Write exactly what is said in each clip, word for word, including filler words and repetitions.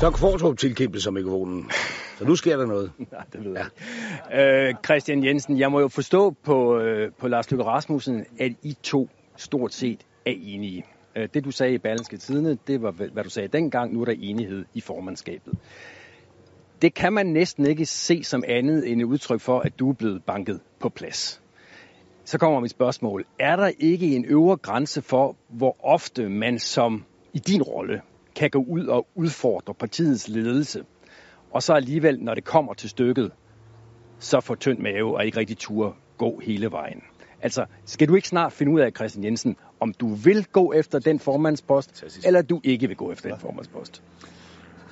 Så er Qvortrup tilkæmpet sig mikrofonen. Så nu sker der noget. Nej, det ved jeg ja. øh, Kristian Jensen, jeg må jo forstå på, øh, på Lars-Løkke Rasmussen, at I to stort set er enige. Øh, det du sagde i Berlingske Tidende, det var hvad du sagde dengang, nu er der enighed i formandskabet. Det kan man næsten ikke se som andet end et udtryk for, at du er blevet banket på plads. Så kommer mit spørgsmål. Er der ikke en øvre grænse for, hvor ofte man som i din rolle kan gå ud og udfordre partiets ledelse, og så alligevel, når det kommer til stykket, så får tynd mave og ikke rigtig turde gå hele vejen? Altså, skal du ikke snart finde ud af, Kristian Jensen, om du vil gå efter den formandspost, eller du ikke vil gå efter den formandspost?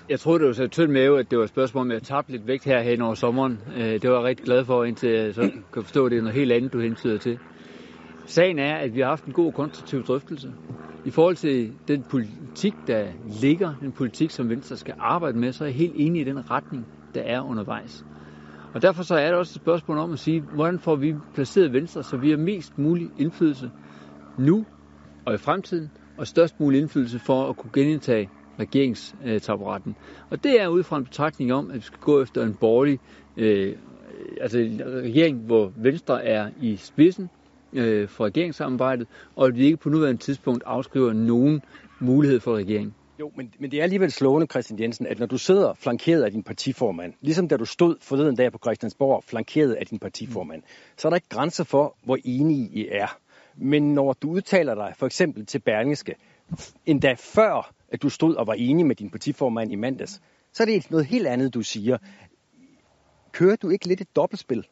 Jeg troede, det var så tynd mave, at det var et spørgsmål, om jeg tabte lidt vægt her hen over sommeren. Det var jeg rigtig glad for, indtil jeg så kan forstå, at det er noget helt andet, du hentyder til. Sagen er, at vi har haft en god konstruktiv drøftelse i forhold til den politik, der ligger, den politik, som Venstre skal arbejde med, så er jeg helt enig i den retning, der er undervejs. Og derfor så er det også et spørgsmål om at sige, hvordan får vi placeret Venstre, så vi har mest mulig indflydelse nu og i fremtiden, og størst mulig indflydelse for at kunne genindtage regeringstaburetten. Og det er ud fra en betragtning om, at vi skal gå efter en borgerlig øh, altså en regering, hvor Venstre er i spidsen øh, for regeringssamarbejdet, og at vi ikke på nuværende tidspunkt afskriver nogen mulighed for regering. Jo, men, men det er alligevel slående, Kristian Jensen, at når du sidder flankeret af din partiformand, ligesom da du stod forleden dag på Christiansborg flankeret af din partiformand, så er der ikke grænser for, hvor enige I er. Men når du udtaler dig for eksempel til Berlingske, endda før at du stod og var enig med din partiformand i mandags, så er det noget helt andet, du siger. Kører du ikke lidt et dobbeltspil?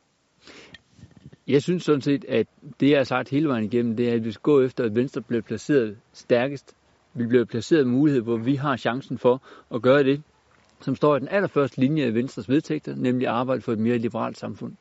Jeg synes sådan set, at det, jeg har sagt hele vejen igennem, det er, at vi skal gå efter, at Venstre bliver placeret stærkest. Vi bliver placeret med mulighed, hvor vi har chancen for at gøre det, som står i den allerførste linje af Venstres vedtægter, nemlig at arbejde for et mere liberalt samfund.